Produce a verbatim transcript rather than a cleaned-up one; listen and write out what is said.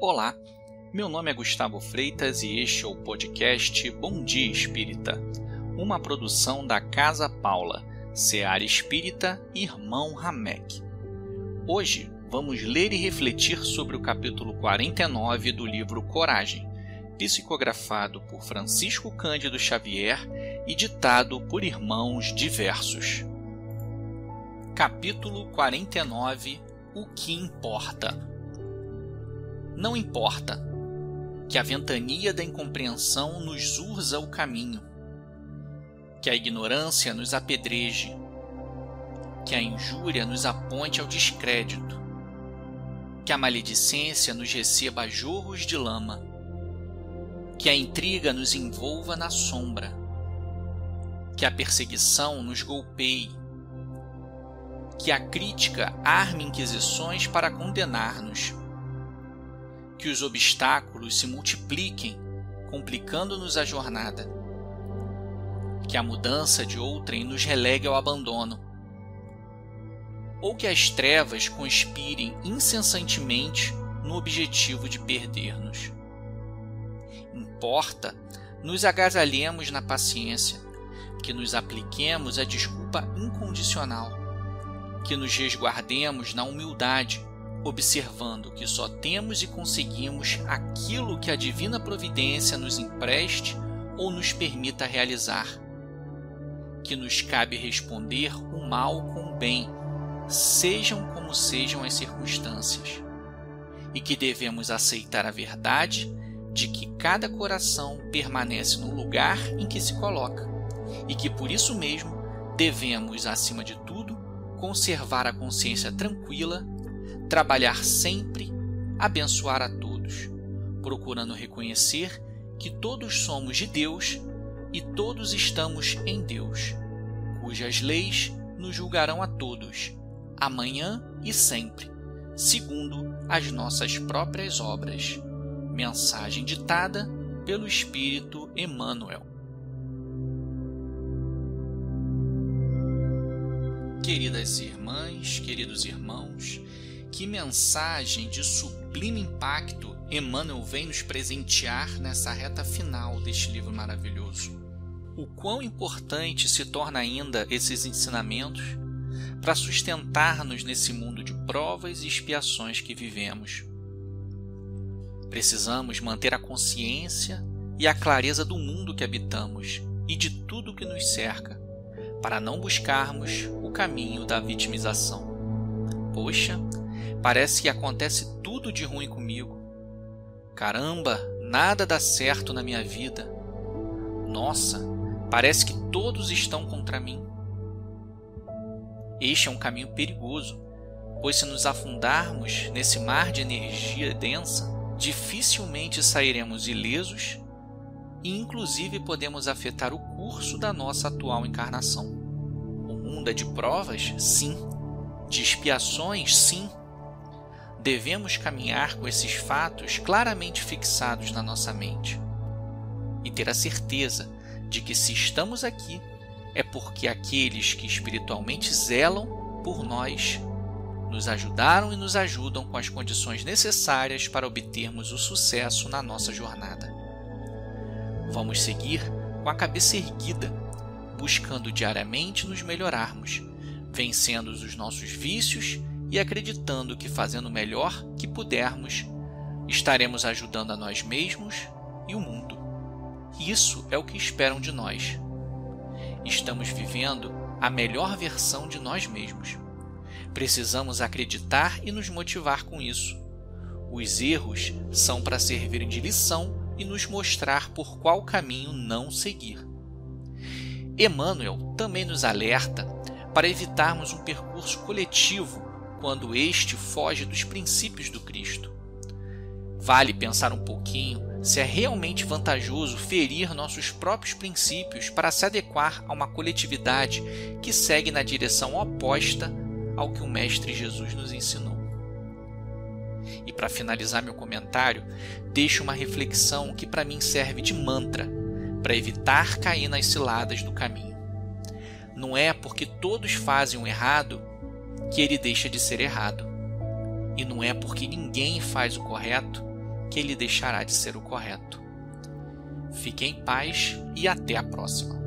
Olá, meu nome é Gustavo Freitas e este é o podcast Bom Dia Espírita, uma produção da Casa Paula, Seara Espírita, Irmão Ramek. Hoje vamos ler e refletir sobre o capítulo quarenta e nove do livro Coragem, psicografado por Francisco Cândido Xavier e ditado por irmãos diversos. Capítulo quarenta e nove – O que importa? Não importa que a ventania da incompreensão nos urza o caminho, que a ignorância nos apedreje, que a injúria nos aponte ao descrédito, que a maledicência nos receba a jorros de lama, que a intriga nos envolva na sombra, que a perseguição nos golpeie, que a crítica arme inquisições para condenar-nos, que os obstáculos se multipliquem, complicando-nos a jornada, que a mudança de outrem nos relegue ao abandono, ou que as trevas conspirem incessantemente no objetivo de perder-nos. Importa nos agasalhemos na paciência, que nos apliquemos a desculpa incondicional, que nos resguardemos na humildade, observando que só temos e conseguimos aquilo que a divina providência nos empreste ou nos permita realizar, que nos cabe responder o mal com o bem, sejam como sejam as circunstâncias, e que devemos aceitar a verdade de que cada coração permanece no lugar em que se coloca, e que por isso mesmo devemos, acima de tudo, conservar a consciência tranquila, trabalhar sempre, abençoar a todos, procurando reconhecer que todos somos de Deus e todos estamos em Deus, cujas leis nos julgarão a todos, amanhã e sempre, segundo as nossas próprias obras. Mensagem ditada pelo Espírito Emmanuel. Queridas irmãs, queridos irmãos, que mensagem de sublime impacto Emmanuel vem nos presentear nessa reta final deste livro maravilhoso. O quão importante se torna ainda esses ensinamentos para sustentar-nos nesse mundo de provas e expiações que vivemos. Precisamos manter a consciência e a clareza do mundo que habitamos e de tudo que nos cerca, para não buscarmos o caminho da vitimização. Poxa, parece que acontece tudo de ruim comigo. Caramba, nada dá certo na minha vida. Nossa, parece que todos estão contra mim. Este é um caminho perigoso, pois se nos afundarmos nesse mar de energia densa, dificilmente sairemos ilesos e inclusive podemos afetar o curso da nossa atual encarnação. O mundo é de provas? Sim. De expiações? Sim. Devemos caminhar com esses fatos claramente fixados na nossa mente e ter a certeza de que se estamos aqui é porque aqueles que espiritualmente zelam por nós nos ajudaram e nos ajudam com as condições necessárias para obtermos o sucesso na nossa jornada. Vamos seguir com a cabeça erguida, buscando diariamente nos melhorarmos, vencendo os nossos vícios e acreditando que fazendo o melhor que pudermos, estaremos ajudando a nós mesmos e o mundo. Isso é o que esperam de nós. Estamos vivendo a melhor versão de nós mesmos. Precisamos acreditar e nos motivar com isso. Os erros são para servirem de lição e nos mostrar por qual caminho não seguir. Emmanuel também nos alerta para evitarmos um percurso coletivo quando este foge dos princípios do Cristo. Vale pensar um pouquinho se é realmente vantajoso ferir nossos próprios princípios para se adequar a uma coletividade que segue na direção oposta ao que o Mestre Jesus nos ensinou. E para finalizar meu comentário, deixo uma reflexão que para mim serve de mantra, para evitar cair nas ciladas do caminho. Não é porque todos fazem o errado que ele deixa de ser errado. E não é porque ninguém faz o correto que ele deixará de ser o correto. Fique em paz e até a próxima.